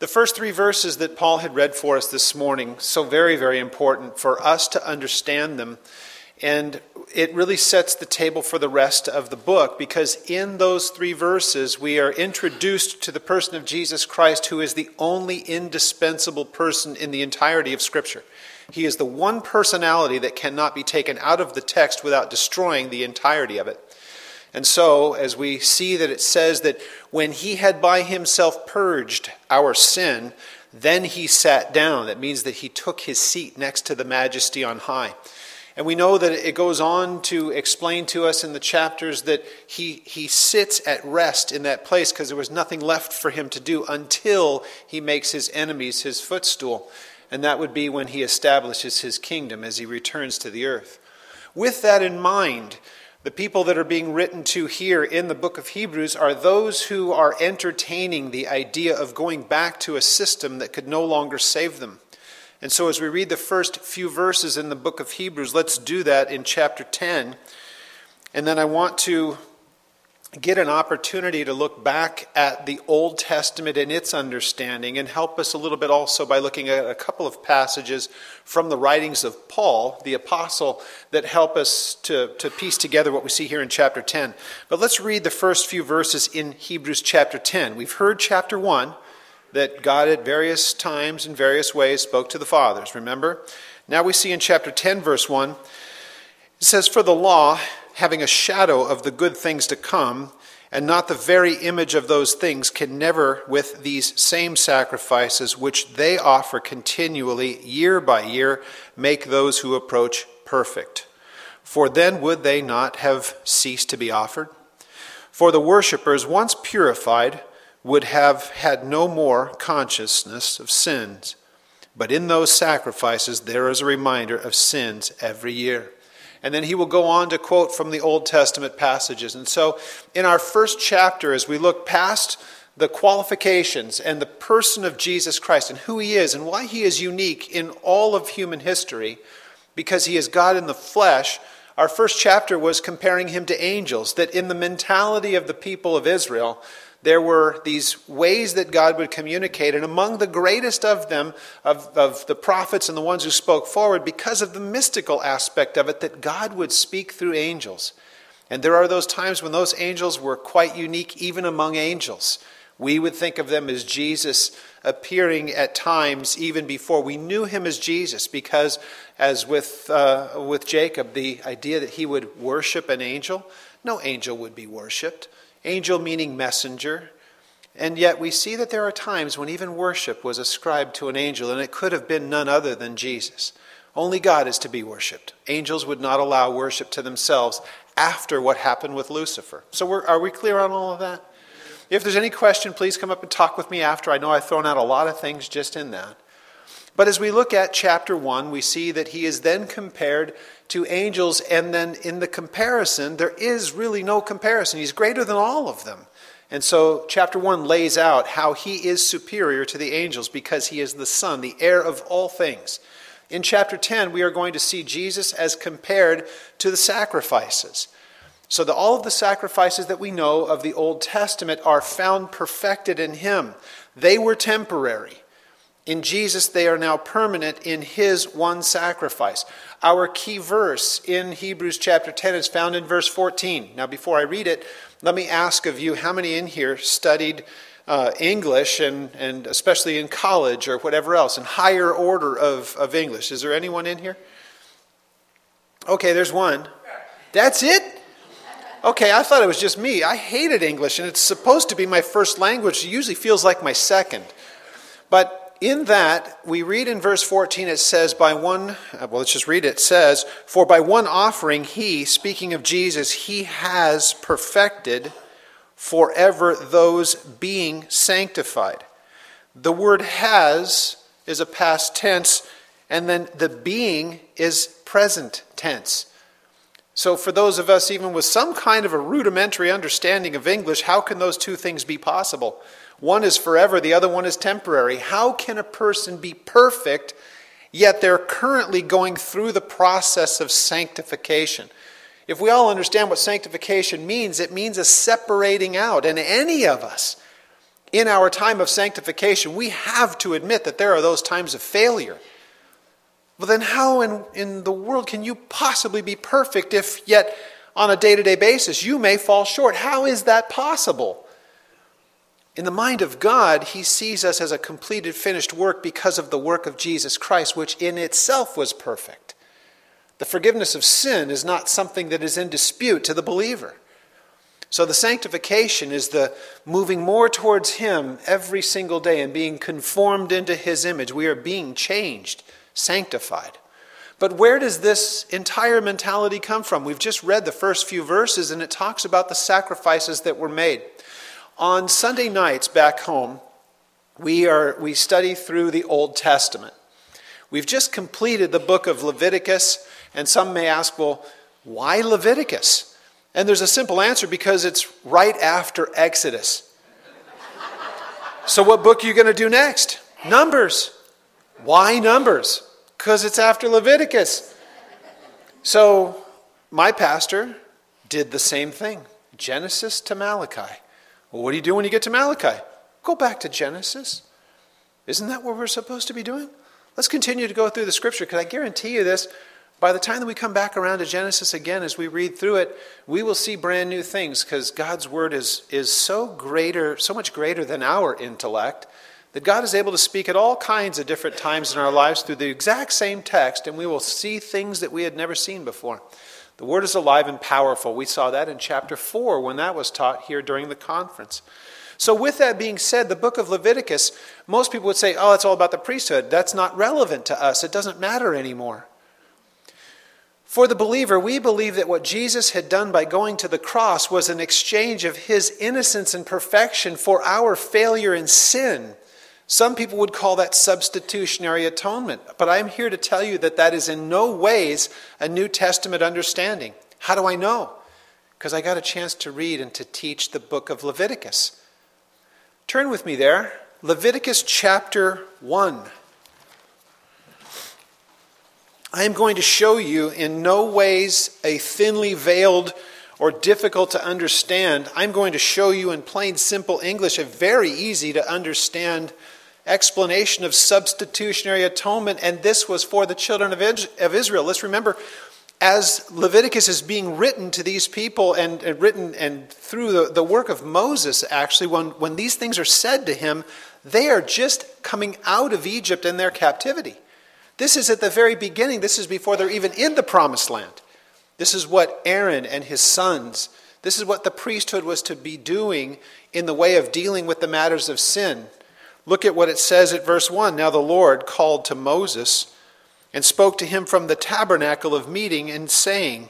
The first three verses that Paul had read for us this morning, so very, very important for us to understand them. And it really sets the table for the rest of the book, because in those three verses, we are introduced to the person of Jesus Christ, who is the only indispensable person in the entirety of Scripture. He is the one personality that cannot be taken out of the text without destroying the entirety of it. And so, as we see that it says that when he had by himself purged our sin, then he sat down. That means that he took his seat next to the Majesty on high. And we know that it goes on to explain to us in the chapters that he sits at rest in that place because there was nothing left for him to do until he makes his enemies his footstool. And that would be when he establishes his kingdom as he returns to the earth. With that in mind, the people that are being written to here in the book of Hebrews are those who are entertaining the idea of going back to a system that could no longer save them. And so as we read the first few verses in the book of Hebrews, let's do that in chapter 10. And then I want to get an opportunity to look back at the Old Testament and its understanding, and help us a little bit also by looking at a couple of passages from the writings of Paul, the apostle, that help us to piece together what we see here in chapter 10. But let's read the first few verses in Hebrews chapter 10. We've heard chapter 1. That God at various times in various ways spoke to the fathers, remember? Now we see in chapter 10, verse 1, it says, "For the law, having a shadow of the good things to come, and not the very image of those things, can never, with these same sacrifices which they offer continually, year by year, make those who approach perfect. For then would they not have ceased to be offered? For the worshippers, once purified, would have had no more consciousness of sins. But in those sacrifices, there is a reminder of sins every year." And then he will go on to quote from the Old Testament passages. And so in our first chapter, as we look past the qualifications and the person of Jesus Christ and who he is and why he is unique in all of human history, because he is God in the flesh, our first chapter was comparing him to angels, that in the mentality of the people of Israel, there were these ways that God would communicate, and among the greatest of them, of the prophets and the ones who spoke forward, because of the mystical aspect of it, that God would speak through angels. And there are those times when those angels were quite unique, even among angels. We would think of them as Jesus appearing at times even before we knew him as Jesus, because as with Jacob, the idea that he would worship an angel, no angel would be worshipped. Angel meaning messenger. And yet we see that there are times when even worship was ascribed to an angel, and it could have been none other than Jesus. Only God is to be worshipped. Angels would not allow worship to themselves after what happened with Lucifer. So are we clear on all of that? If there's any question, please come up and talk with me after. I know I've thrown out a lot of things just in that. But as we look at chapter 1, we see that he is then compared to angels, and then in the comparison, there is really no comparison. He's greater than all of them. And so chapter 1 lays out how he is superior to the angels because he is the Son, the heir of all things. In chapter 10, we are going to see Jesus as compared to the sacrifices. So that all of the sacrifices that we know of the Old Testament are found perfected in him. They were temporary. In Jesus, they are now permanent in his one sacrifice. Our key verse in Hebrews chapter 10 is found in verse 14. Now, before I read it, let me ask of you, how many in here studied English and especially in college or whatever else, in higher order of English? Is there anyone in here? Okay, there's one. That's it? Okay, I thought it was just me. I hated English, and it's supposed to be my first language. It usually feels like my second. But in that, we read in verse 14, it says, "For by one offering he," speaking of Jesus, "he has perfected forever those being sanctified." The word "has" is a past tense, and then the "being" is present tense. So for those of us, even with some kind of a rudimentary understanding of English, how can those two things be possible? One is forever, the other one is temporary. How can a person be perfect, yet they're currently going through the process of sanctification? If we all understand what sanctification means, it means a separating out. And any of us, in our time of sanctification, we have to admit that there are those times of failure. Well, then how in the world can you possibly be perfect if yet on a day-to-day basis you may fall short? How is that possible? In the mind of God, he sees us as a completed, finished work because of the work of Jesus Christ, which in itself was perfect. The forgiveness of sin is not something that is in dispute to the believer. So the sanctification is the moving more towards him every single day and being conformed into his image. We are being changed, sanctified. But where does this entire mentality come from? We've just read the first few verses, and it talks about the sacrifices that were made. On Sunday nights back home, we study through the Old Testament. We've just completed the book of Leviticus, and some may ask, well, why Leviticus? And there's a simple answer, because it's right after Exodus. So what book are you going to do next? Numbers. Why Numbers? Because it's after Leviticus. So my pastor did the same thing. Genesis to Malachi. Well, what do you do when you get to Malachi? Go back to Genesis. Isn't that what we're supposed to be doing? Let's continue to go through the scripture, because I guarantee you this. By the time that we come back around to Genesis again, as we read through it, we will see brand new things, because God's word is so much greater than our intellect, that God is able to speak at all kinds of different times in our lives through the exact same text, and we will see things that we had never seen before. The word is alive and powerful. We saw that in chapter 4 when that was taught here during the conference. So with that being said, the book of Leviticus, most people would say, oh, it's all about the priesthood. That's not relevant to us. It doesn't matter anymore. For the believer, we believe that what Jesus had done by going to the cross was an exchange of his innocence and perfection for our failure and sin. Some people would call that substitutionary atonement, but I'm here to tell you that that is in no ways a New Testament understanding. How do I know? Because I got a chance to read and to teach the book of Leviticus. Turn with me there. Leviticus chapter 1. I am going to show you in no ways a thinly veiled or difficult to understand. I'm going to show you in plain, simple English a very easy to understand explanation of substitutionary atonement, and this was for the children of Israel. Let's remember, as Leviticus is being written to these people and written and through the work of Moses, actually, when these things are said to him, they are just coming out of Egypt and their captivity. This is at the very beginning. This is before they're even in the promised land. This is what Aaron and his sons, this is what the priesthood was to be doing in the way of dealing with the matters of sin. Look at what it says at verse 1. Now the Lord called to Moses and spoke to him from the tabernacle of meeting and saying,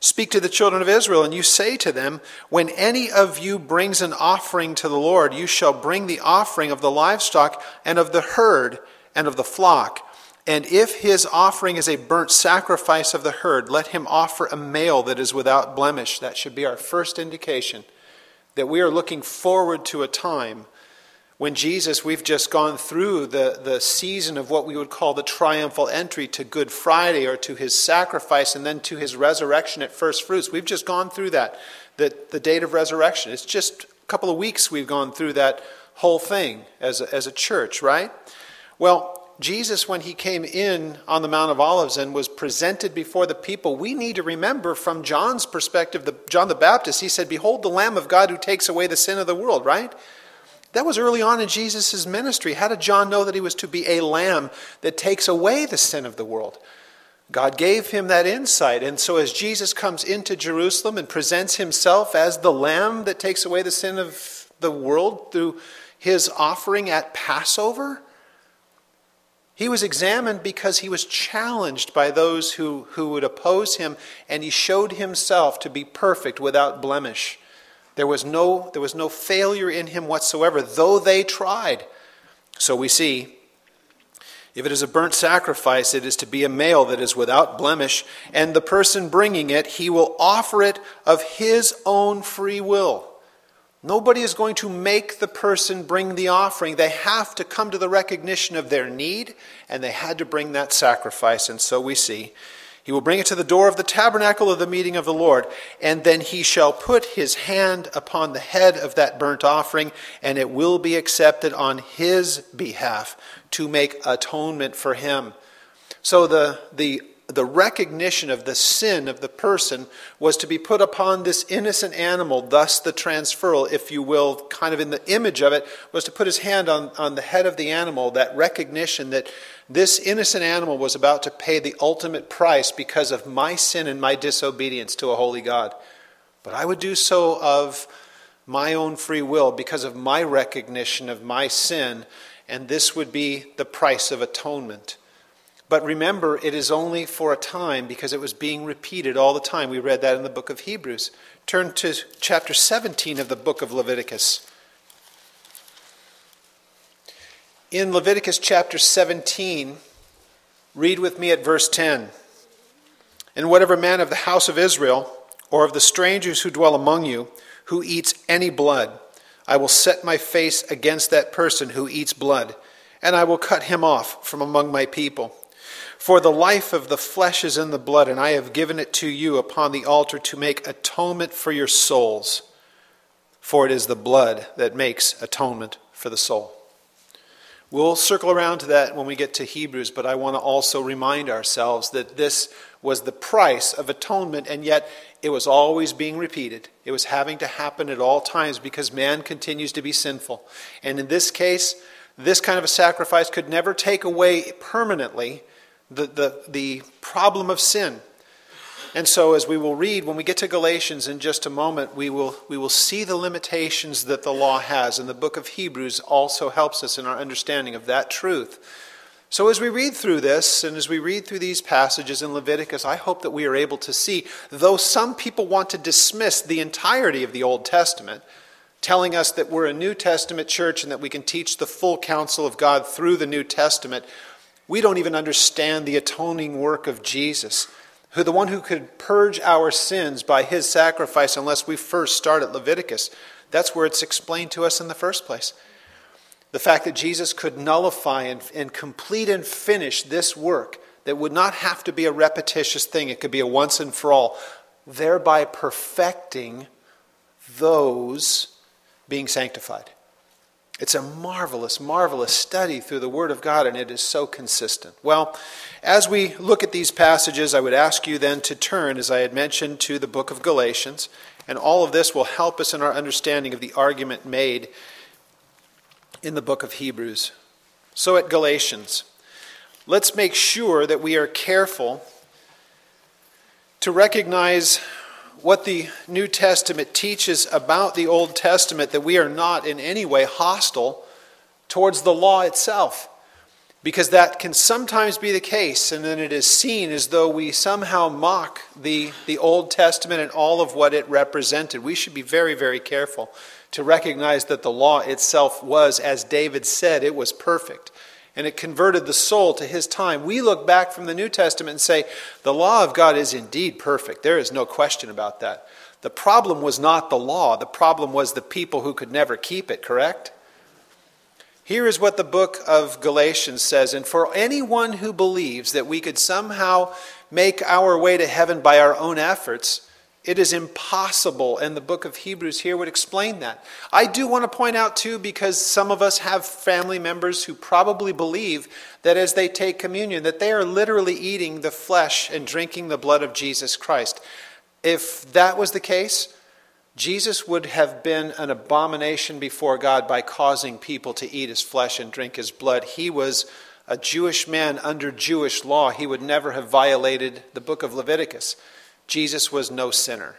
Speak to the children of Israel, and you say to them, When any of you brings an offering to the Lord, you shall bring the offering of the livestock and of the herd and of the flock. And if his offering is a burnt sacrifice of the herd, let him offer a male that is without blemish. That should be our first indication that we are looking forward to a time when Jesus, we've just gone through the season of what we would call the triumphal entry to Good Friday, or to his sacrifice and then to his resurrection at first fruits. We've just gone through that, the date of resurrection. It's just a couple of weeks we've gone through that whole thing as a church, right? Well, Jesus, when he came in on the Mount of Olives and was presented before the people, we need to remember from John's perspective, John the Baptist, he said, Behold the Lamb of God who takes away the sin of the world, right? That was early on in Jesus' ministry. How did John know that he was to be a lamb that takes away the sin of the world? God gave him that insight. And so as Jesus comes into Jerusalem and presents himself as the lamb that takes away the sin of the world through his offering at Passover, he was examined because he was challenged by those who would oppose him, and he showed himself to be perfect without blemish. There was no failure in him whatsoever, though they tried. So we see, if it is a burnt sacrifice, it is to be a male that is without blemish, and the person bringing it, he will offer it of his own free will. Nobody is going to make the person bring the offering. They have to come to the recognition of their need, and they had to bring that sacrifice. And so we see, He will bring it to the door of the tabernacle of the meeting of the Lord, and then he shall put his hand upon the head of that burnt offering, and it will be accepted on his behalf to make atonement for him. So the recognition of the sin of the person was to be put upon this innocent animal, thus the transferal, if you will, kind of in the image of it, was to put his hand on the head of the animal, that recognition that this innocent animal was about to pay the ultimate price because of my sin and my disobedience to a holy God. But I would do so of my own free will because of my recognition of my sin, and this would be the price of atonement. But remember, it is only for a time because it was being repeated all the time. We read that in the book of Hebrews. Turn to chapter 17 of the book of Leviticus. In Leviticus chapter 17, read with me at verse 10. "And whatever man of the house of Israel, or of the strangers who dwell among you, who eats any blood, I will set my face against that person who eats blood, and I will cut him off from among my people. For the life of the flesh is in the blood, and I have given it to you upon the altar to make atonement for your souls. For it is the blood that makes atonement for the soul." We'll circle around to that when we get to Hebrews, but I want to also remind ourselves that this was the price of atonement, and yet it was always being repeated. It was having to happen at all times because man continues to be sinful. And in this case, this kind of a sacrifice could never take away permanently the problem of sin. And so as we will read, when we get to Galatians in just a moment, we will see the limitations that the law has. And the book of Hebrews also helps us in our understanding of that truth. So as we read through this, and as we read through these passages in Leviticus, I hope that we are able to see, though some people want to dismiss the entirety of the Old Testament, telling us that we're a New Testament church and that we can teach the full counsel of God through the New Testament, we don't even understand the atoning work of Jesus, who the one who could purge our sins by his sacrifice unless we first start at Leviticus. That's where it's explained to us in the first place. The fact that Jesus could nullify and complete and finish this work that would not have to be a repetitious thing. It could be a once and for all, thereby perfecting those being sanctified. It's a marvelous, marvelous study through the Word of God, and it is so consistent. Well, as we look at these passages, I would ask you then to turn, as I had mentioned, to the book of Galatians, and all of this will help us in our understanding of the argument made in the book of Hebrews. So at Galatians, let's make sure that we are careful to recognize what the New Testament teaches about the Old Testament, that we are not in any way hostile towards the law itself, because that can sometimes be the case, and then it is seen as though we somehow mock the Old Testament and all of what it represented. We should be very, very careful to recognize that the law itself was, as David said, it was perfect, and it converted the soul to his time. We look back from the New Testament and say, the law of God is indeed perfect. There is no question about that. The problem was not the law. The problem was the people who could never keep it, correct? Here is what the book of Galatians says, "And for anyone who believes that we could somehow make our way to heaven by our own efforts, it is impossible," and the book of Hebrews here would explain that. I do want to point out too, because some of us have family members who probably believe that as they take communion, that they are literally eating the flesh and drinking the blood of Jesus Christ. If that was the case, Jesus would have been an abomination before God by causing people to eat his flesh and drink his blood. He was a Jewish man under Jewish law. He would never have violated the book of Leviticus. Jesus was no sinner.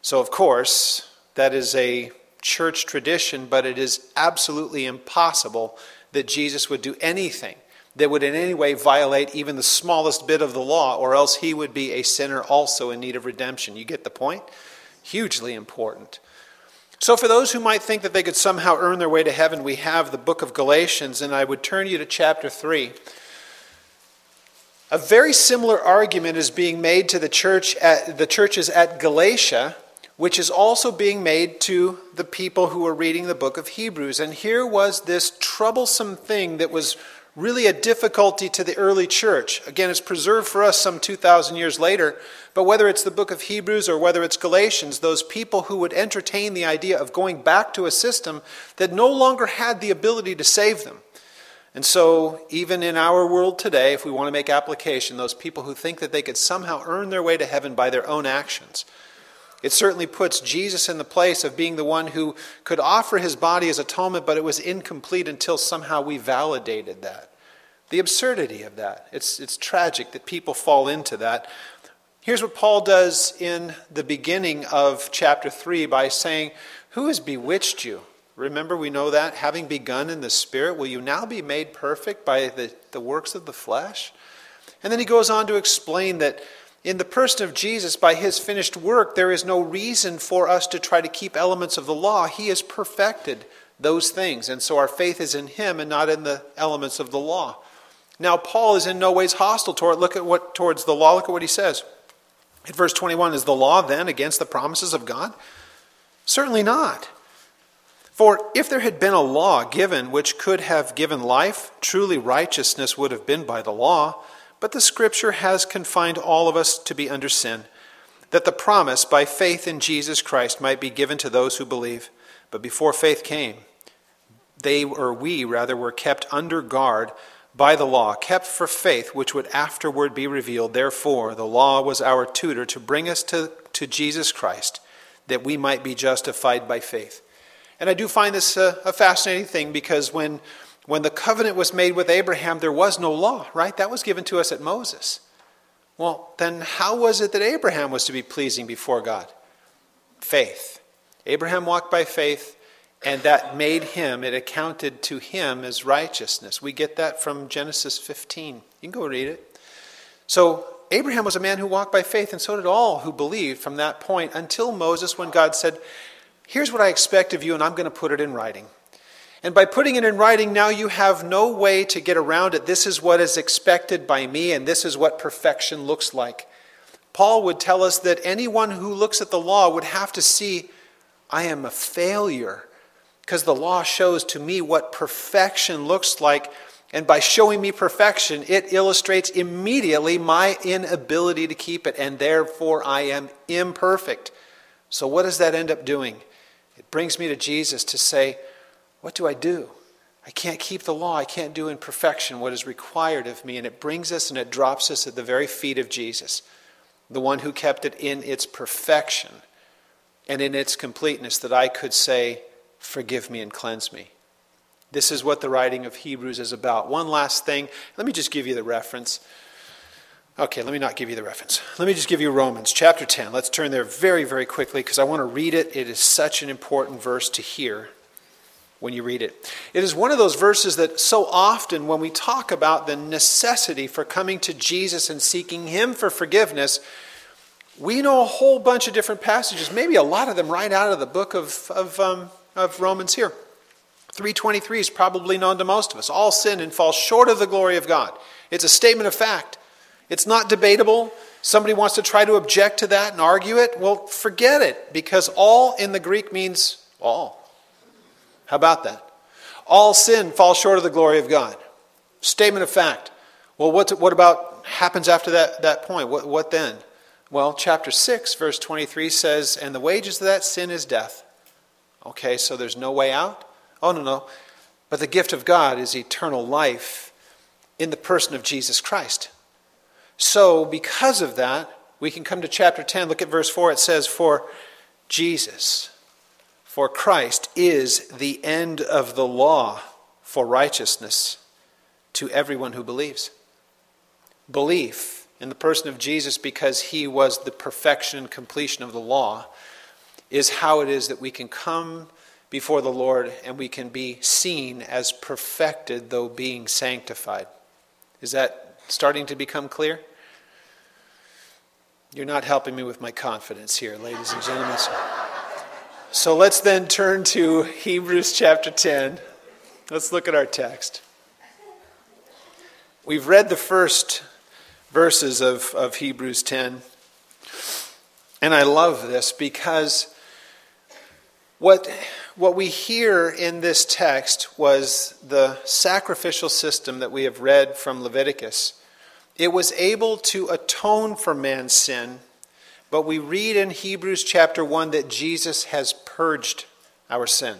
So, of course, that is a church tradition, but it is absolutely impossible that Jesus would do anything that would in any way violate even the smallest bit of the law, or else he would be a sinner also in need of redemption. You get the point? Hugely important. So for those who might think that they could somehow earn their way to heaven, we have the book of Galatians, and I would turn you to chapter 3. A very similar argument is being made to the churches at Galatia, which is also being made to the people who are reading the book of Hebrews. And here was this troublesome thing that was really a difficulty to the early church. Again, it's preserved for us some 2,000 years later, but whether it's the book of Hebrews or whether it's Galatians, those people who would entertain the idea of going back to a system that no longer had the ability to save them. And so, even in our world today, if we want to make application, those people who think that they could somehow earn their way to heaven by their own actions, it certainly puts Jesus in the place of being the one who could offer his body as atonement, but it was incomplete until somehow we validated that. The absurdity of that. It's tragic that people fall into that. Here's what Paul does in the beginning of chapter 3 by saying, "Who has bewitched you?" Remember, we know that. Having begun in the Spirit, will you now be made perfect by the works of the flesh? And then he goes on to explain that in the person of Jesus, by his finished work, there is no reason for us to try to keep elements of the law. He has perfected those things. And so our faith is in him and not in the elements of the law. Now, Paul is in no ways hostile toward, towards the law. Look at what he says. In verse 21, is the law then against the promises of God? Certainly not. For if there had been a law given which could have given life, truly righteousness would have been by the law. But the Scripture has confined all of us to be under sin, that the promise by faith in Jesus Christ might be given to those who believe. But before faith came, we were kept under guard by the law, kept for faith which would afterward be revealed. Therefore, the law was our tutor to bring us to Jesus Christ, that we might be justified by faith. And I do find this a fascinating thing, because when the covenant was made with Abraham, there was no law, right? That was given to us at Moses. Well, then how was it that Abraham was to be pleasing before God? Faith. Abraham walked by faith, and that made him, it accounted to him as righteousness. We get that from Genesis 15. You can go read it. So Abraham was a man who walked by faith, and so did all who believed from that point until Moses, when God said, "Here's what I expect of you, and I'm going to put it in writing." And by putting it in writing, now you have no way to get around it. This is what is expected by me, and this is what perfection looks like. Paul would tell us that anyone who looks at the law would have to see, I am a failure, because the law shows to me what perfection looks like. And by showing me perfection, it illustrates immediately my inability to keep it, and therefore I am imperfect. So what does that end up doing? It brings me to Jesus to say, what do I do? I can't keep the law. I can't do in perfection what is required of me. And it brings us and it drops us at the very feet of Jesus, the one who kept it in its perfection and in its completeness, that I could say, forgive me and cleanse me. This is what the writing of Hebrews is about. One last thing. Let me just give you the reference. Okay, let me not give you the reference. Let me just give you Romans chapter 10. Let's turn there very, very quickly, because I want to read it. It is such an important verse to hear when you read it. It is one of those verses that so often when we talk about the necessity for coming to Jesus and seeking him for forgiveness, we know a whole bunch of different passages, maybe a lot of them right out of the book of Romans here. 3:23 is probably known to most of us. All sin and fall short of the glory of God. It's a statement of fact. It's not debatable. Somebody wants to try to object to that and argue it. Well, forget it, because all in the Greek means all. How about that? All sin falls short of the glory of God. Statement of fact. Well, what about happens after that point? What then? Well, chapter 6, verse 23 says, and the wages of that sin is death. Okay, so there's no way out? Oh, no. But the gift of God is eternal life in the person of Jesus Christ. So because of that, we can come to chapter 10. Look at verse 4. It says, For Christ is the end of the law for righteousness to everyone who believes. Belief in the person of Jesus, because he was the perfection and completion of the law, is how it is that we can come before the Lord and we can be seen as perfected, though being sanctified. Is that starting to become clear? You're not helping me with my confidence here, ladies and gentlemen. So let's then turn to Hebrews chapter 10. Let's look at our text. We've read the first verses of Hebrews 10. And I love this, because what what we hear in this text was the sacrificial system that we have read from Leviticus. It was able to atone for man's sin, but we read in Hebrews chapter 1 that Jesus has purged our sin.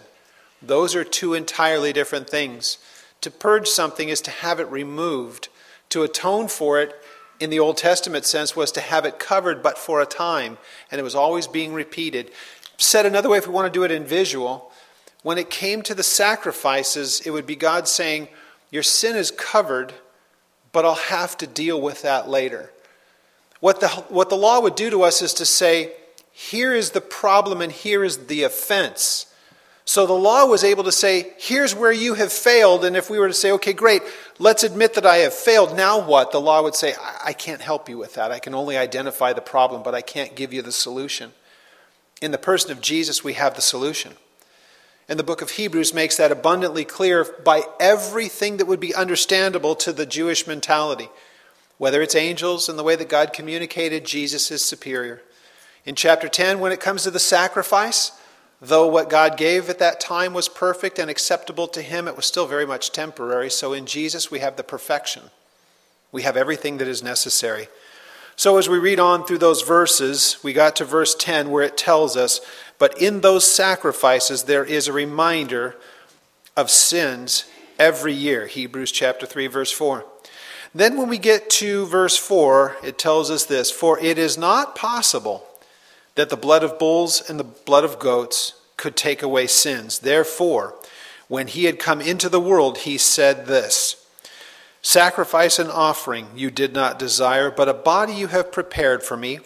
Those are two entirely different things. To purge something is to have it removed. To atone for it, in the Old Testament sense, was to have it covered but for a time, and it was always being repeated. Said another way, if we want to do it in visual, when it came to the sacrifices, it would be God saying, your sin is covered, but I'll have to deal with that later. What the law would do to us is to say, here is the problem and here is the offense. So the law was able to say, here's where you have failed. And if we were to say, okay, great, let's admit that I have failed. Now what? The law would say, I can't help you with that. I can only identify the problem, but I can't give you the solution. In the person of Jesus, we have the solution. And the book of Hebrews makes that abundantly clear by everything that would be understandable to the Jewish mentality. Whether it's angels and the way that God communicated, Jesus is superior. In chapter 10, when it comes to the sacrifice, though what God gave at that time was perfect and acceptable to him, it was still very much temporary. So in Jesus, we have the perfection. We have everything that is necessary. So as we read on through those verses, we got to verse 10 where it tells us, but in those sacrifices there is a reminder of sins every year. Hebrews chapter 3, verse 4. Then when we get to verse 4, it tells us this, for it is not possible that the blood of bulls and the blood of goats could take away sins. Therefore, when he had come into the world, he said this, sacrifice and offering you did not desire, but a body you have prepared for me.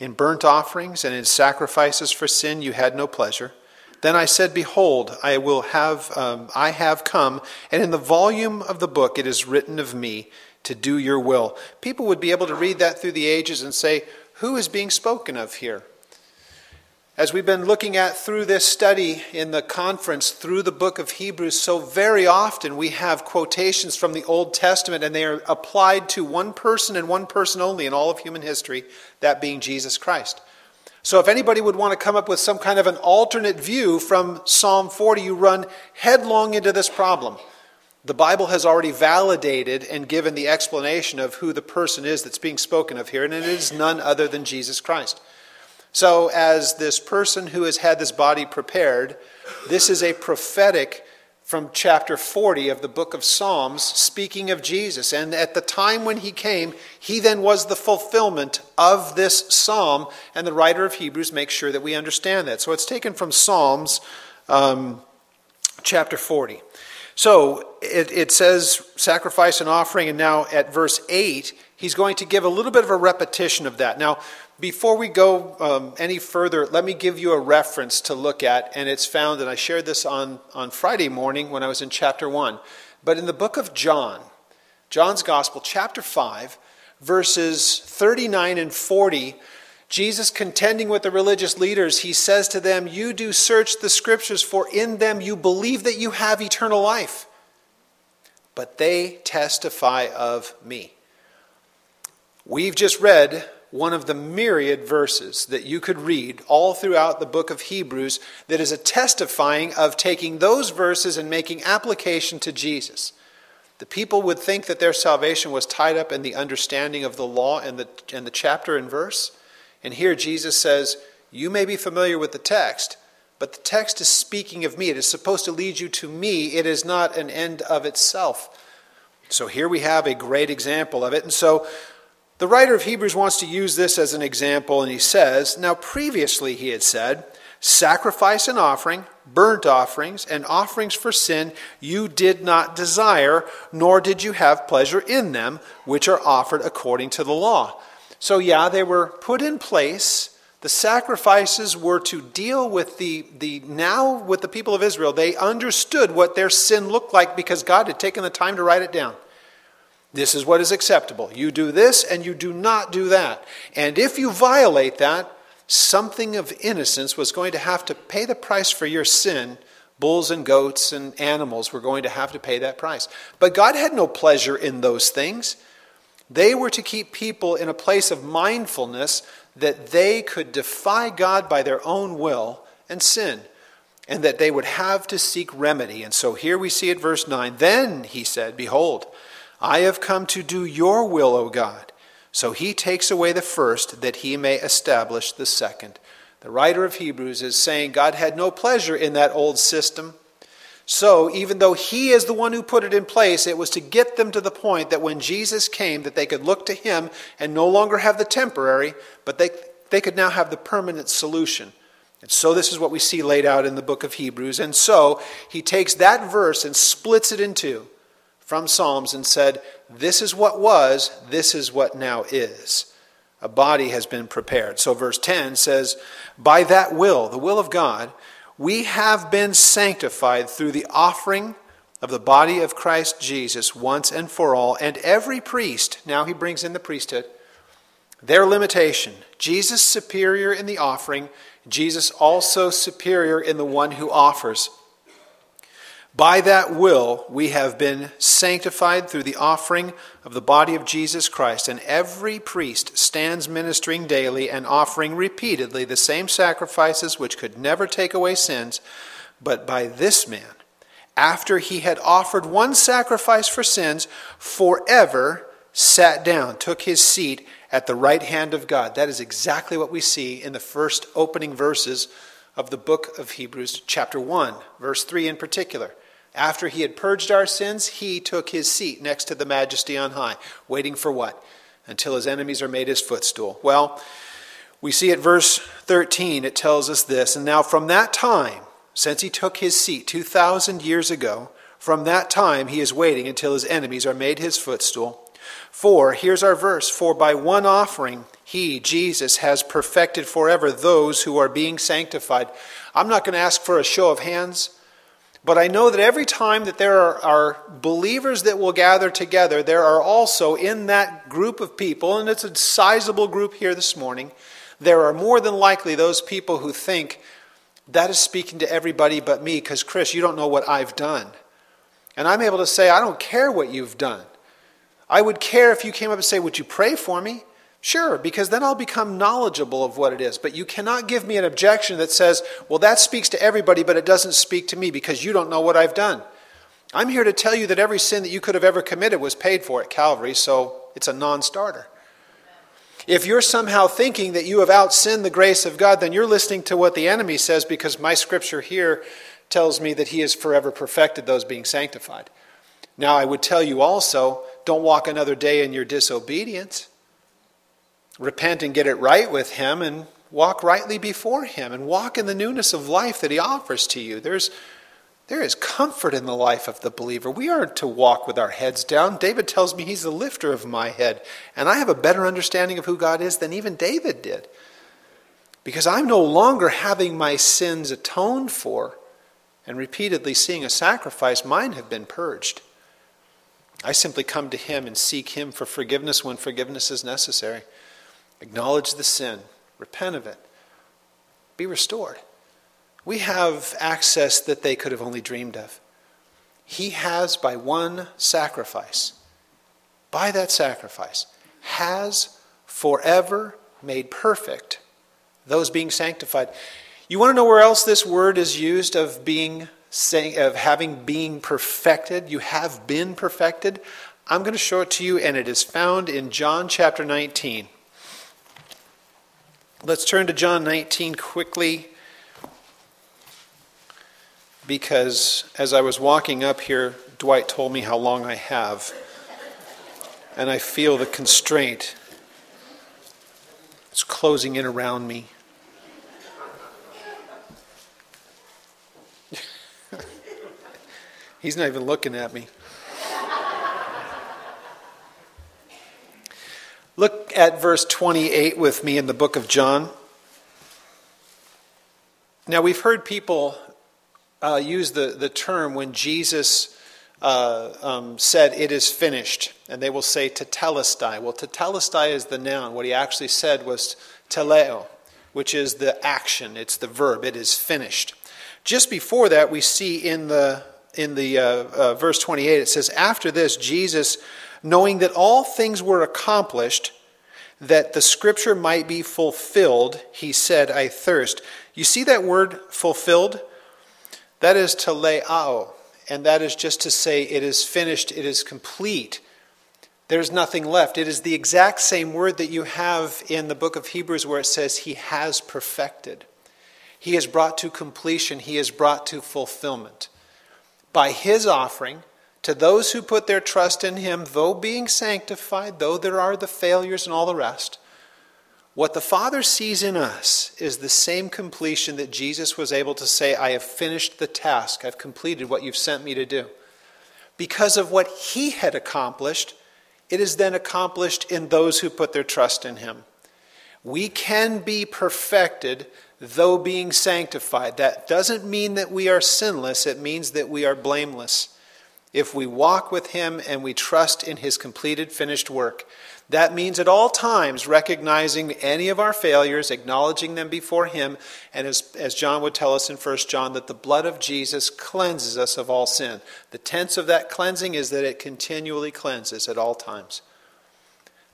In burnt offerings and in sacrifices for sin you had no pleasure. Then I said, behold, I have come, and in the volume of the book it is written of me to do your will. People would be able to read that through the ages and say, who is being spoken of here? As we've been looking at through this study in the conference, through the book of Hebrews, so very often we have quotations from the Old Testament and they are applied to one person and one person only in all of human history, that being Jesus Christ. So if anybody would want to come up with some kind of an alternate view from Psalm 40, you run headlong into this problem. The Bible has already validated and given the explanation of who the person is that's being spoken of here, and it is none other than Jesus Christ. So as this person who has had this body prepared, this is a prophetic from chapter 40 of the book of Psalms speaking of Jesus. And at the time when he came, he then was the fulfillment of this psalm. And the writer of Hebrews makes sure that we understand that. So it's taken from Psalms chapter 40. So it says sacrifice and offering. And now at verse 8, he's going to give a little bit of a repetition of that. Now, before we go any further, let me give you a reference to look at, and it's found, and I shared this on Friday morning when I was in chapter 1. But in the book of John, John's Gospel, chapter 5, verses 39 and 40, Jesus contending with the religious leaders, he says to them, you do search the scriptures, for in them you believe that you have eternal life, but they testify of me. We've just read one of the myriad verses that you could read all throughout the book of Hebrews that is a testifying of taking those verses and making application to Jesus. The people would think that their salvation was tied up in the understanding of the law and the chapter and verse. And here Jesus says, you may be familiar with the text, but the text is speaking of me. It is supposed to lead you to me. It is not an end of itself. So here we have a great example of it. And so the writer of Hebrews wants to use this as an example, and he says, now previously he had said, sacrifice and offering, burnt offerings, and offerings for sin you did not desire, nor did you have pleasure in them, which are offered according to the law. So yeah, they were put in place. The sacrifices were to deal with now with the people of Israel. They understood what their sin looked like because God had taken the time to write it down. This is what is acceptable. You do this and you do not do that. And if you violate that, something of innocence was going to have to pay the price for your sin. Bulls and goats and animals were going to have to pay that price. But God had no pleasure in those things. They were to keep people in a place of mindfulness that they could defy God by their own will and sin. and that they would have to seek remedy. And so here we see at verse 9, then he said, behold, I have come to do your will, O God. So he takes away the first that he may establish the second. The writer of Hebrews is saying God had no pleasure in that old system. So even though he is the one who put it in place, it was to get them to the point that when Jesus came, that they could look to him and no longer have the temporary, but they could now have the permanent solution. And so this is what we see laid out in the book of Hebrews. And so he takes that verse and splits it in two from Psalms and said, this is what was, this is what now is. A body has been prepared. So verse 10 says, by that will, the will of God, we have been sanctified through the offering of the body of Christ Jesus once and for all. And every priest, now he brings in the priesthood, their limitation, Jesus superior in the offering, Jesus also superior in the one who offers. By that will, we have been sanctified through the offering of the body of Jesus Christ, and every priest stands ministering daily and offering repeatedly the same sacrifices which could never take away sins. But by this man, after he had offered one sacrifice for sins, forever sat down, took his seat at the right hand of God. That is exactly what we see in the first opening verses of the book of Hebrews, chapter 1, verse 3 in particular. After he had purged our sins, he took his seat next to the majesty on high, waiting for what? Until his enemies are made his footstool. Well, we see at verse 13, it tells us this, and now from that time, since he took his seat 2,000 years ago, from that time he is waiting until his enemies are made his footstool. For, here's our verse, for by one offering, he, Jesus, has perfected forever those who are being sanctified. I'm not going to ask for a show of hands, but I know that every time that there are believers that will gather together, there are also in that group of people, and it's a sizable group here this morning, there are more than likely those people who think, that is speaking to everybody but me, because Chris, you don't know what I've done. And I'm able to say, I don't care what you've done. I would care if you came up and say, would you pray for me? Sure, because then I'll become knowledgeable of what it is. But you cannot give me an objection that says, well, that speaks to everybody, but it doesn't speak to me because you don't know what I've done. I'm here to tell you that every sin that you could have ever committed was paid for at Calvary, so it's a non-starter. If you're somehow thinking that you have out-sinned the grace of God, then you're listening to what the enemy says because my scripture here tells me that he has forever perfected those being sanctified. Now, I would tell you also, don't walk another day in your disobedience. Repent and get it right with him and walk rightly before him and walk in the newness of life that he offers to you. There is comfort in the life of the believer. We aren't to walk with our heads down. David tells me he's the lifter of my head, and I have a better understanding of who God is than even David did because I'm no longer having my sins atoned for and repeatedly seeing a sacrifice. Mine have been purged. I simply come to him and seek him for forgiveness when forgiveness is necessary. Acknowledge the sin, repent of it, be restored. We have access that they could have only dreamed of. He has by one sacrifice, by that sacrifice, has forever made perfect those being sanctified. You want to know where else this word is used of being saying of having being perfected? You have been perfected. I'm going to show it to you, and it is found in John chapter 19. Let's turn to John 19 quickly, because as I was walking up here, Dwight told me how long I have, and I feel the constraint. It's closing in around me. He's not even looking at me. Look at verse 28 with me in the book of John. Now we've heard people use the term when Jesus said, it is finished. And they will say tetelestai. Well, tetelestai is the noun. What he actually said was teleo, which is the action. It's the verb. It is finished. Just before that, we see in the verse 28, it says, after this, Jesus, knowing that all things were accomplished, that the scripture might be fulfilled, he said, I thirst. You see that word fulfilled? That is teleao, and that is just to say it is finished, it is complete. There's nothing left. It is the exact same word that you have in the book of Hebrews where it says he has perfected. He is brought to completion. He is brought to fulfillment. By his offering, to those who put their trust in him, though being sanctified, though there are the failures and all the rest, what the Father sees in us is the same completion that Jesus was able to say, I have finished the task. I've completed what you've sent me to do. Because of what he had accomplished, it is then accomplished in those who put their trust in him. We can be perfected though being sanctified. That doesn't mean that we are sinless. It means that we are blameless. If we walk with him and we trust in his completed, finished work, that means at all times recognizing any of our failures, acknowledging them before him, and as John would tell us in 1 John, that the blood of Jesus cleanses us of all sin. The tense of that cleansing is that it continually cleanses at all times.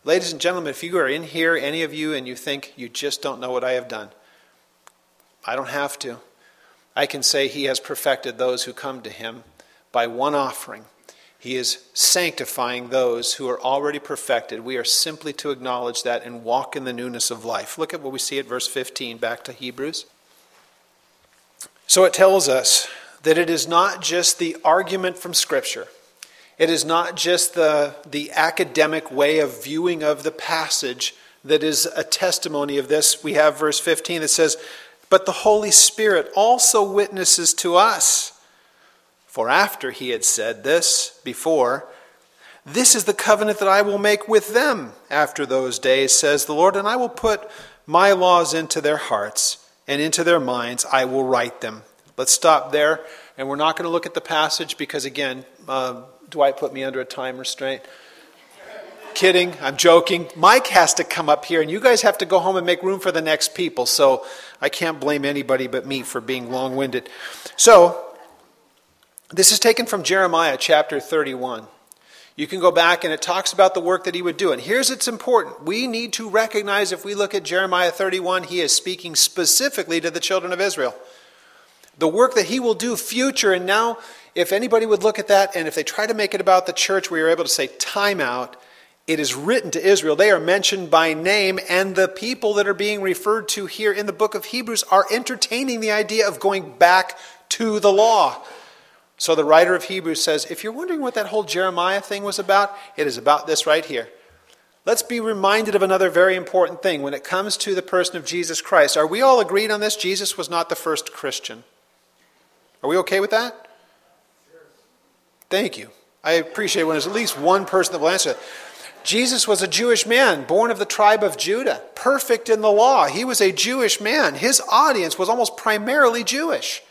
Ladies and gentlemen, if you are in here, any of you, and you think, you just don't know what I have done, I don't have to. I can say he has perfected those who come to him by one offering. He is sanctifying those who are already perfected. We are simply to acknowledge that and walk in the newness of life. Look at what we see at verse 15, back to Hebrews. So it tells us that it is not just the argument from Scripture. It is not just the academic way of viewing of the passage that is a testimony of this. We have verse 15 that says, but the Holy Spirit also witnesses to us. For after he had said this before, this is the covenant that I will make with them after those days, says the Lord, and I will put my laws into their hearts and into their minds. I will write them. Let's stop there. And we're not going to look at the passage because, again, Dwight put me under a time restraint. Kidding. I'm joking. Mike has to come up here, and you guys have to go home and make room for the next people. So I can't blame anybody but me for being long-winded. So this is taken from Jeremiah chapter 31. You can go back and it talks about the work that he would do. And here's it's important. We need to recognize if we look at Jeremiah 31, he is speaking specifically to the children of Israel. The work that he will do future. And now if anybody would look at that and if they try to make it about the church, we are able to say time out. It is written to Israel. They are mentioned by name, and the people that are being referred to here in the book of Hebrews are entertaining the idea of going back to the law. So the writer of Hebrews says, if you're wondering what that whole Jeremiah thing was about, it is about this right here. Let's be reminded of another very important thing when it comes to the person of Jesus Christ. Are we all agreed on this? Jesus was not the first Christian. Are we okay with that? Sure. Thank you. I appreciate when there's at least one person that will answer that. Jesus was a Jewish man, born of the tribe of Judah, perfect in the law. He was a Jewish man. His audience was almost primarily Jewish.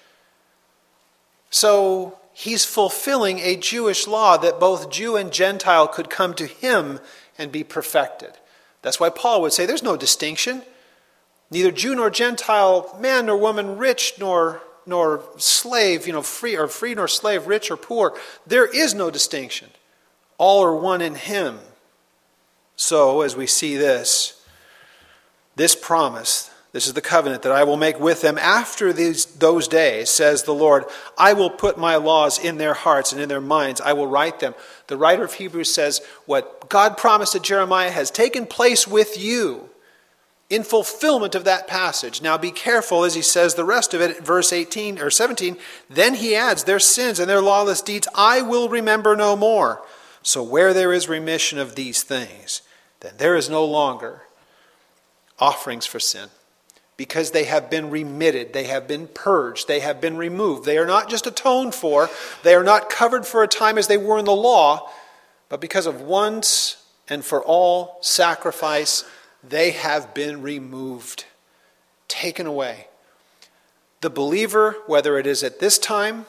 So he's fulfilling a Jewish law that both Jew and Gentile could come to him and be perfected. That's why Paul would say there's no distinction. Neither Jew nor Gentile, man nor woman, rich nor slave, free nor slave, rich or poor. There is no distinction. All are one in him. So as we see this promise, this is the covenant that I will make with them after those days, says the Lord. I will put my laws in their hearts and in their minds. I will write them. The writer of Hebrews says what God promised to Jeremiah has taken place with you in fulfillment of that passage. Now be careful as he says the rest of it, verse 18 or 17. Then he adds, their sins and their lawless deeds I will remember no more. So where there is remission of these things, then there is no longer offerings for sin. Because they have been remitted, they have been purged, they have been removed. They are not just atoned for, they are not covered for a time as they were in the law, but because of once and for all sacrifice, they have been removed, taken away. The believer, whether it is at this time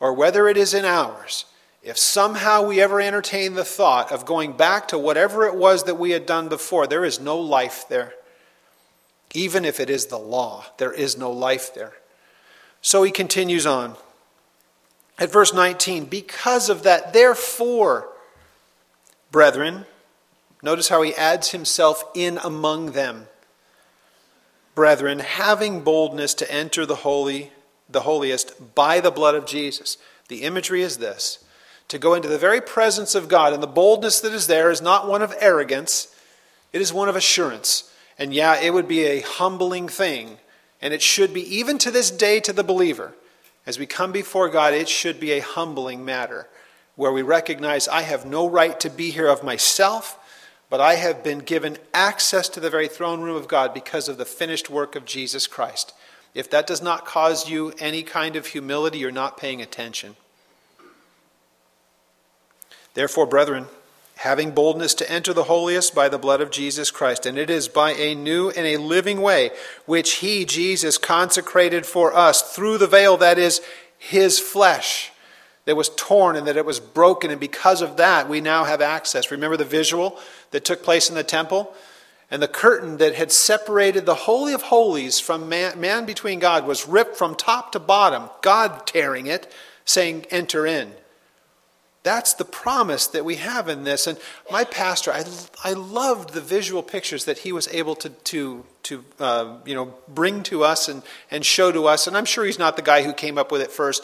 or whether it is in ours, if somehow we ever entertain the thought of going back to whatever it was that we had done before, there is no life there. Even if it is the law, there is no life there. So he continues on. At verse 19, because of that, therefore, brethren, notice how he adds himself in among them. Brethren, having boldness to enter the holy the holiest by the blood of Jesus. The imagery is this: to go into the very presence of God, and the boldness that is there is not one of arrogance, it is one of assurance. And yeah, it would be a humbling thing, and it should be, even to this day to the believer, as we come before God, it should be a humbling matter, where we recognize I have no right to be here of myself, but I have been given access to the very throne room of God because of the finished work of Jesus Christ. If that does not cause you any kind of humility, you're not paying attention. Therefore, brethren, having boldness to enter the holiest by the blood of Jesus Christ, and it is by a new and a living way, which he, Jesus, consecrated for us through the veil, that is, his flesh, that was torn and that it was broken, and because of that, we now have access. Remember the visual that took place in the temple? And the curtain that had separated the Holy of Holies from man between God was ripped from top to bottom, God tearing it, saying, enter in. That's the promise that we have in this. And my pastor, I loved the visual pictures that he was able to bring to us and show to us. And I'm sure he's not the guy who came up with it first,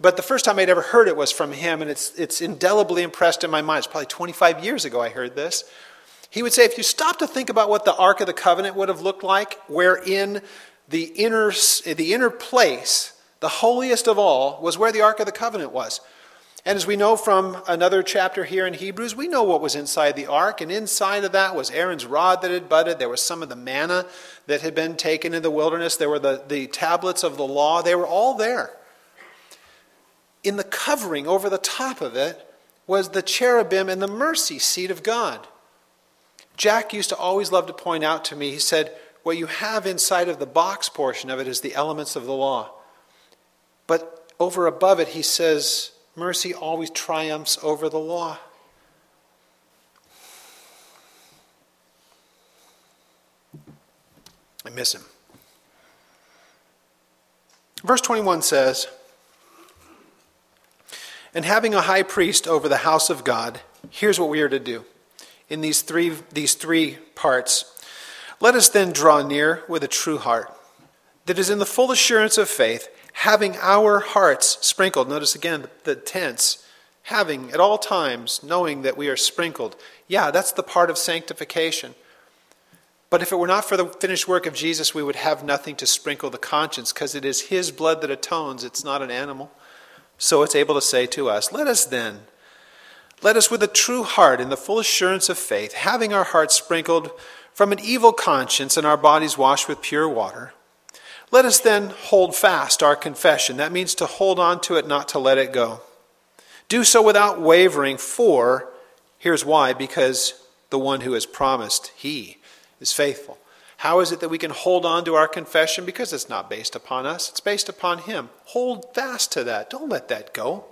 but the first time I'd ever heard it was from him, and it's indelibly impressed in my mind. It's probably 25 years ago I heard this. He would say, if you stop to think about what the Ark of the Covenant would have looked like, wherein the inner place, the holiest of all, was where the Ark of the Covenant was. And as we know from another chapter here in Hebrews, we know what was inside the Ark, and inside of that was Aaron's rod that had budded. There was some of the manna that had been taken in the wilderness. There were the tablets of the law. They were all there. In the covering over the top of it was the cherubim and the mercy seat of God. Jack used to always love to point out to me, he said, what you have inside of the box portion of it is the elements of the law. But over above it, he says, mercy always triumphs over the law. I miss him. Verse 21 says, and having a high priest over the house of God, here's what we are to do. In these three parts, let us then draw near with a true heart that is in the full assurance of faith, having our hearts sprinkled. Notice again the tense, having at all times, knowing that we are sprinkled. Yeah, that's the part of sanctification. But if it were not for the finished work of Jesus, we would have nothing to sprinkle the conscience, because it is his blood that atones. It's not an animal. So it's able to say to us, let us with a true heart in the full assurance of faith, having our hearts sprinkled from an evil conscience and our bodies washed with pure water, let us then hold fast our confession. That means to hold on to it, not to let it go. Do so without wavering, for, here's why, because the one who has promised, he is faithful. How is it that we can hold on to our confession? Because it's not based upon us, it's based upon him. Hold fast to that. Don't let that go.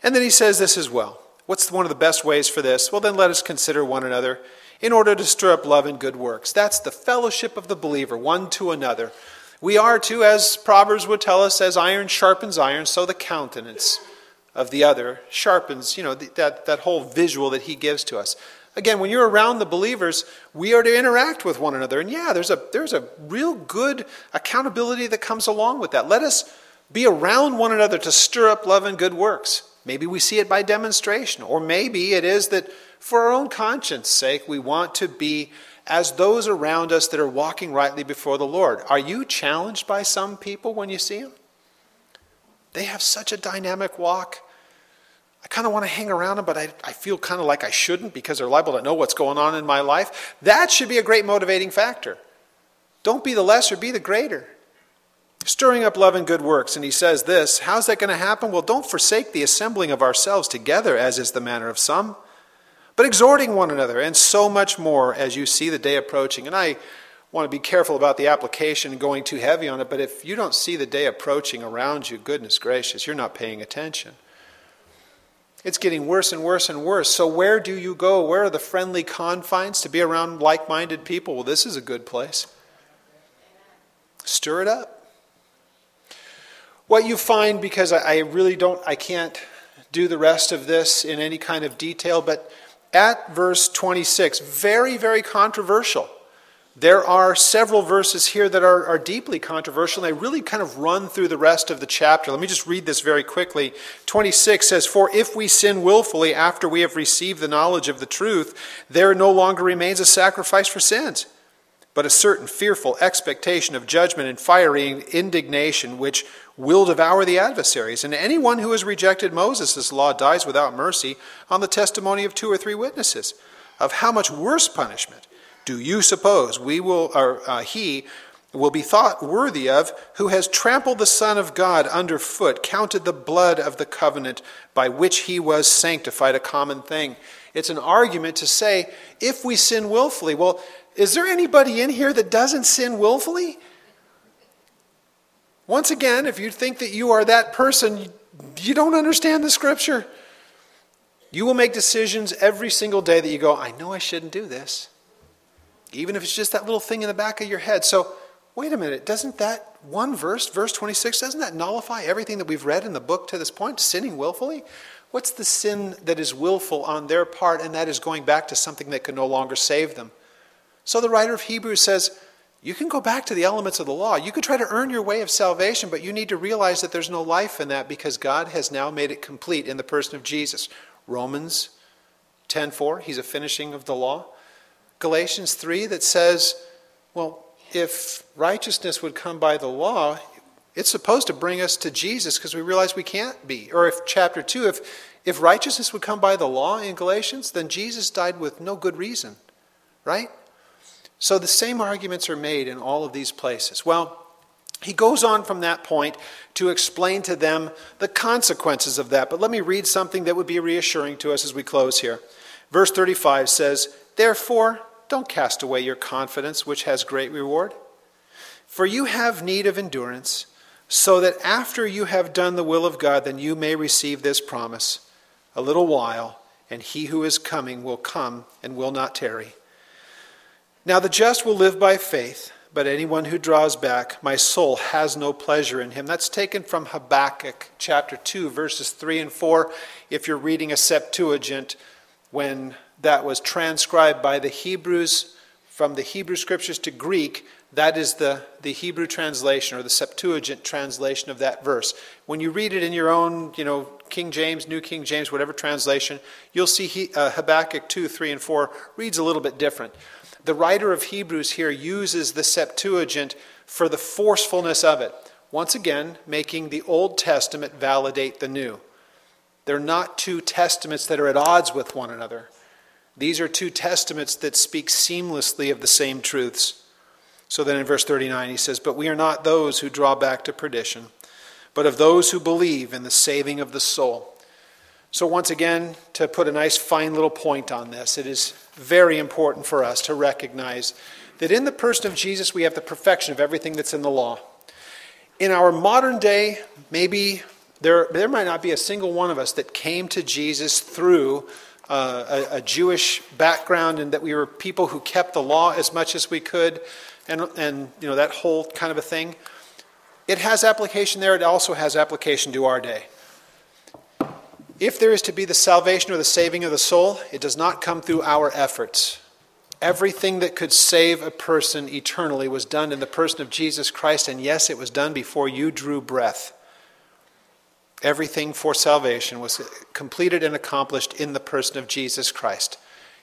And then he says this as well. What's one of the best ways for this? Well, then let us consider one another in order to stir up love and good works. That's the fellowship of the believer, one to another. We are to, as Proverbs would tell us, as iron sharpens iron, so the countenance of the other sharpens, that whole visual that he gives to us. Again, when you're around the believers, we are to interact with one another. And yeah, there's a real good accountability that comes along with that. Let us be around one another to stir up love and good works. Maybe we see it by demonstration, or maybe it is that for our own conscience sake, we want to be as those around us that are walking rightly before the Lord. Are you challenged by some people when you see them? They have such a dynamic walk. I kind of want to hang around them, but I feel kind of like I shouldn't, because they're liable to know what's going on in my life. That should be a great motivating factor. Don't be the lesser, be the greater. Stirring up love and good works. And he says this, how's that going to happen? Well, don't forsake the assembling of ourselves together, as is the manner of some, but exhorting one another, and so much more as you see the day approaching. And I want to be careful about the application and going too heavy on it, but if you don't see the day approaching around you, goodness gracious, you're not paying attention. It's getting worse and worse and worse. So where do you go? Where are the friendly confines to be around like-minded people? Well, this is a good place. Stir it up. What you find, because I can't do the rest of this in any kind of detail, but at verse 26, very, very controversial. There are several verses here that are deeply controversial, and they really kind of run through the rest of the chapter. Let me just read this very quickly. 26 says, "For if we sin willfully after we have received the knowledge of the truth, there no longer remains a sacrifice for sins, but a certain fearful expectation of judgment and fiery indignation which will devour the adversaries. And anyone who has rejected Moses' law dies without mercy on the testimony of 2 or 3 witnesses. Of how much worse punishment do you suppose he will be thought worthy of, who has trampled the Son of God underfoot, counted the blood of the covenant by which he was sanctified a common thing?" It's an argument to say, if we sin willfully, well, is there anybody in here that doesn't sin willfully? Once again, if you think that you are that person, you don't understand the Scripture. You will make decisions every single day that you go, I know I shouldn't do this, even if it's just that little thing in the back of your head. So, wait a minute, doesn't that one verse, verse 26, doesn't that nullify everything that we've read in the book to this point, sinning willfully? What's the sin that is willful on their part, and that is going back to something that can no longer save them? So the writer of Hebrews says, you can go back to the elements of the law. You could try to earn your way of salvation, but you need to realize that there's no life in that, because God has now made it complete in the person of Jesus. Romans 10:4, he's a finishing of the law. Galatians 3 that says, well, if righteousness would come by the law, it's supposed to bring us to Jesus, because we realize we can't be. Or if chapter 2, if righteousness would come by the law in Galatians, then Jesus died with no good reason, right? So the same arguments are made in all of these places. Well, he goes on from that point to explain to them the consequences of that. But let me read something that would be reassuring to us as we close here. Verse 35 says, "Therefore, don't cast away your confidence, which has great reward. For you have need of endurance, so that after you have done the will of God, then you may receive this promise. A little while, and he who is coming will come and will not tarry. Now the just will live by faith, but anyone who draws back, my soul has no pleasure in him." That's taken from Habakkuk chapter 2, verses 3 and 4. If you're reading a Septuagint, when that was transcribed by the Hebrews from the Hebrew Scriptures to Greek, that is the Hebrew translation, or the Septuagint translation of that verse. When you read it in your own, King James, New King James, whatever translation, you'll see Habakkuk 2, 3, and 4 reads a little bit different. The writer of Hebrews here uses the Septuagint for the forcefulness of it. Once again, making the Old Testament validate the New. They're not two testaments that are at odds with one another. These are two testaments that speak seamlessly of the same truths. So then in verse 39 he says, "But we are not those who draw back to perdition, but of those who believe in the saving of the soul." So once again, to put a nice fine little point on this, it is very important for us to recognize that in the person of Jesus, we have the perfection of everything that's in the law. In our modern day, maybe there might not be a single one of us that came to Jesus through a Jewish background, and that we were people who kept the law as much as we could, and that whole kind of a thing. It has application there. It also has application to our day. If there is to be the salvation or the saving of the soul, it does not come through our efforts. Everything that could save a person eternally was done in the person of Jesus Christ, and yes, it was done before you drew breath. Everything for salvation was completed and accomplished in the person of Jesus Christ.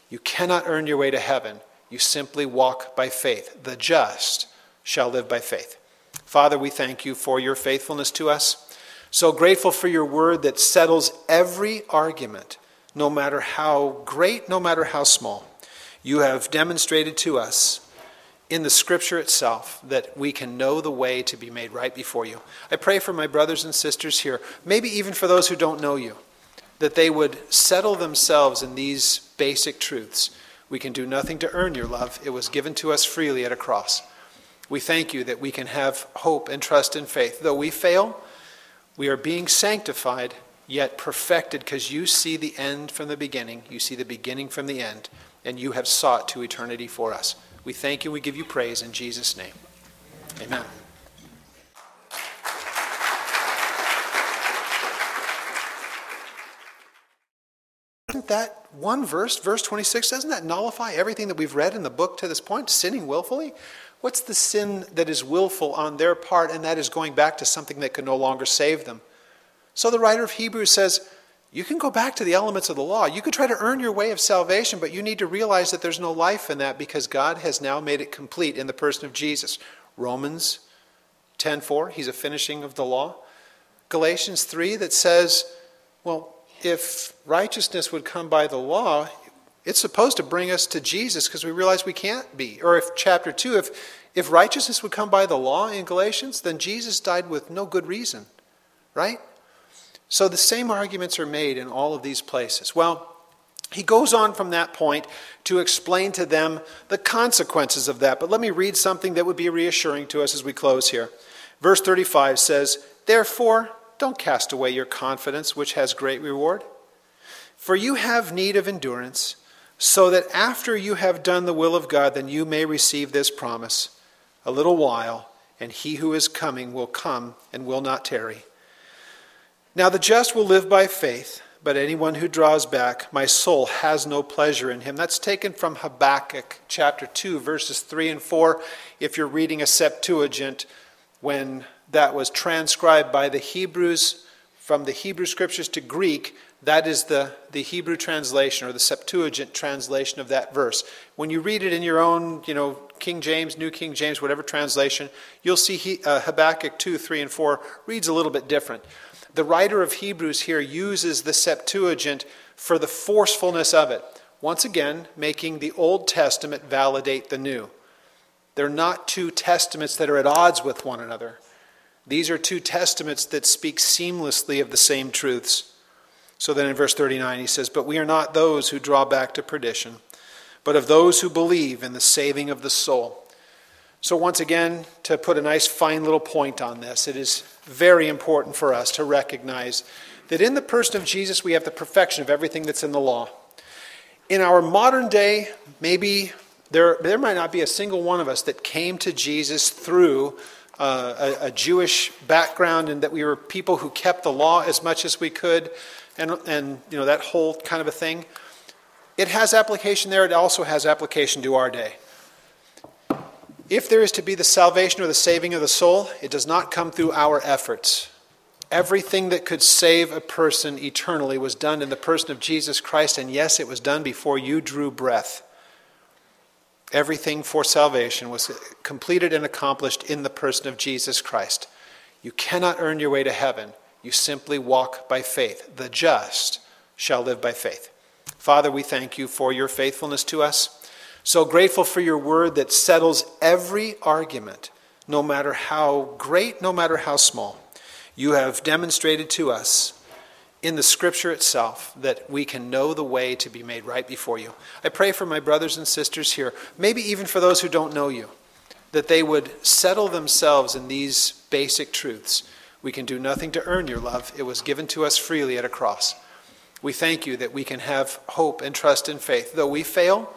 You cannot earn your way to heaven. You simply walk by faith. The just shall live by faith. Father, we thank you for your faithfulness to us. So grateful for your word that settles every argument, no matter how great, no matter how small. You have demonstrated to us in the Scripture itself that we can know the way to be made right before you. I pray for my brothers and sisters here, maybe even for those who don't know you, that they would settle themselves in these basic truths. We can do nothing to earn your love. It was given to us freely at a cross. We thank you that we can have hope and trust and faith. Though we fail, we are being sanctified, yet perfected, because you see the end from the beginning. You see the beginning from the end, and you have sought to eternity for us. We thank you. We give you praise in Jesus' name. Amen. Isn't that one verse, verse 26, doesn't that nullify everything that we've read in the book to this point, sinning willfully? What's the sin that is willful on their part, and that is going back to something that can no longer save them? So the writer of Hebrews says, you can go back to the elements of the law. You can try to earn your way of salvation, but you need to realize that there's no life in that because God has now made it complete in the person of Jesus. Romans 10:4, he's a finishing of the law. Galatians 3 that says, well, if righteousness would come by the law, it's supposed to bring us to Jesus because we realize we can't be. Or if chapter 2, if righteousness would come by the law in Galatians, then Jesus died with no good reason, right? So the same arguments are made in all of these places. Well, he goes on from that point to explain to them the consequences of that. But let me read something that would be reassuring to us as we close here. Verse 35 says, therefore, don't cast away your confidence, which has great reward. For you have need of endurance, so that after you have done the will of God, then you may receive this promise. A little while, and he who is coming will come and will not tarry. Now the just will live by faith, but anyone who draws back, my soul has no pleasure in him. That's taken from Habakkuk chapter 2, verses 3 and 4, if you're reading a Septuagint, when that was transcribed by the Hebrews, from the Hebrew scriptures to Greek, that is the Hebrew translation or the Septuagint translation of that verse. When you read it in your own, King James, New King James, whatever translation, you'll see Habakkuk 2, 3, and 4 reads a little bit different. The writer of Hebrews here uses the Septuagint for the forcefulness of it. Once again, making the Old Testament validate the New. They're not two testaments that are at odds with one another. These are two testaments that speak seamlessly of the same truths. So then in verse 39 he says, but we are not those who draw back to perdition, but of those who believe in the saving of the soul. So once again, to put a nice fine little point on this, it is very important for us to recognize that in the person of Jesus, we have the perfection of everything that's in the law. In our modern day, maybe there might not be a single one of us that came to Jesus through a Jewish background and that we were people who kept the law as much as we could and that whole kind of a thing. It has application there. It also has application to our day. If there is to be the salvation or the saving of the soul, it does not come through our efforts. Everything that could save a person eternally was done in the person of Jesus Christ, and yes, it was done before you drew breath. Everything for salvation was completed and accomplished in the person of Jesus Christ. You cannot earn your way to heaven. You simply walk by faith. The just shall live by faith. Father, we thank you for your faithfulness to us. So grateful for your word that settles every argument, no matter how great, no matter how small. You have demonstrated to us in the scripture itself that we can know the way to be made right before you. I pray for my brothers and sisters here, maybe even for those who don't know you, that they would settle themselves in these basic truths. We can do nothing to earn your love. It was given to us freely at a cross. We thank you that we can have hope and trust and faith. Though we fail,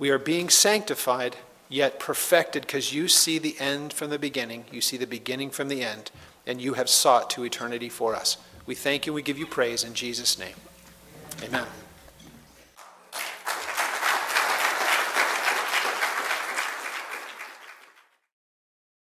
we are being sanctified, yet perfected, because you see the end from the beginning. You see the beginning from the end, and you have sought to eternity for us. We thank you. We give you praise in Jesus' name. Amen.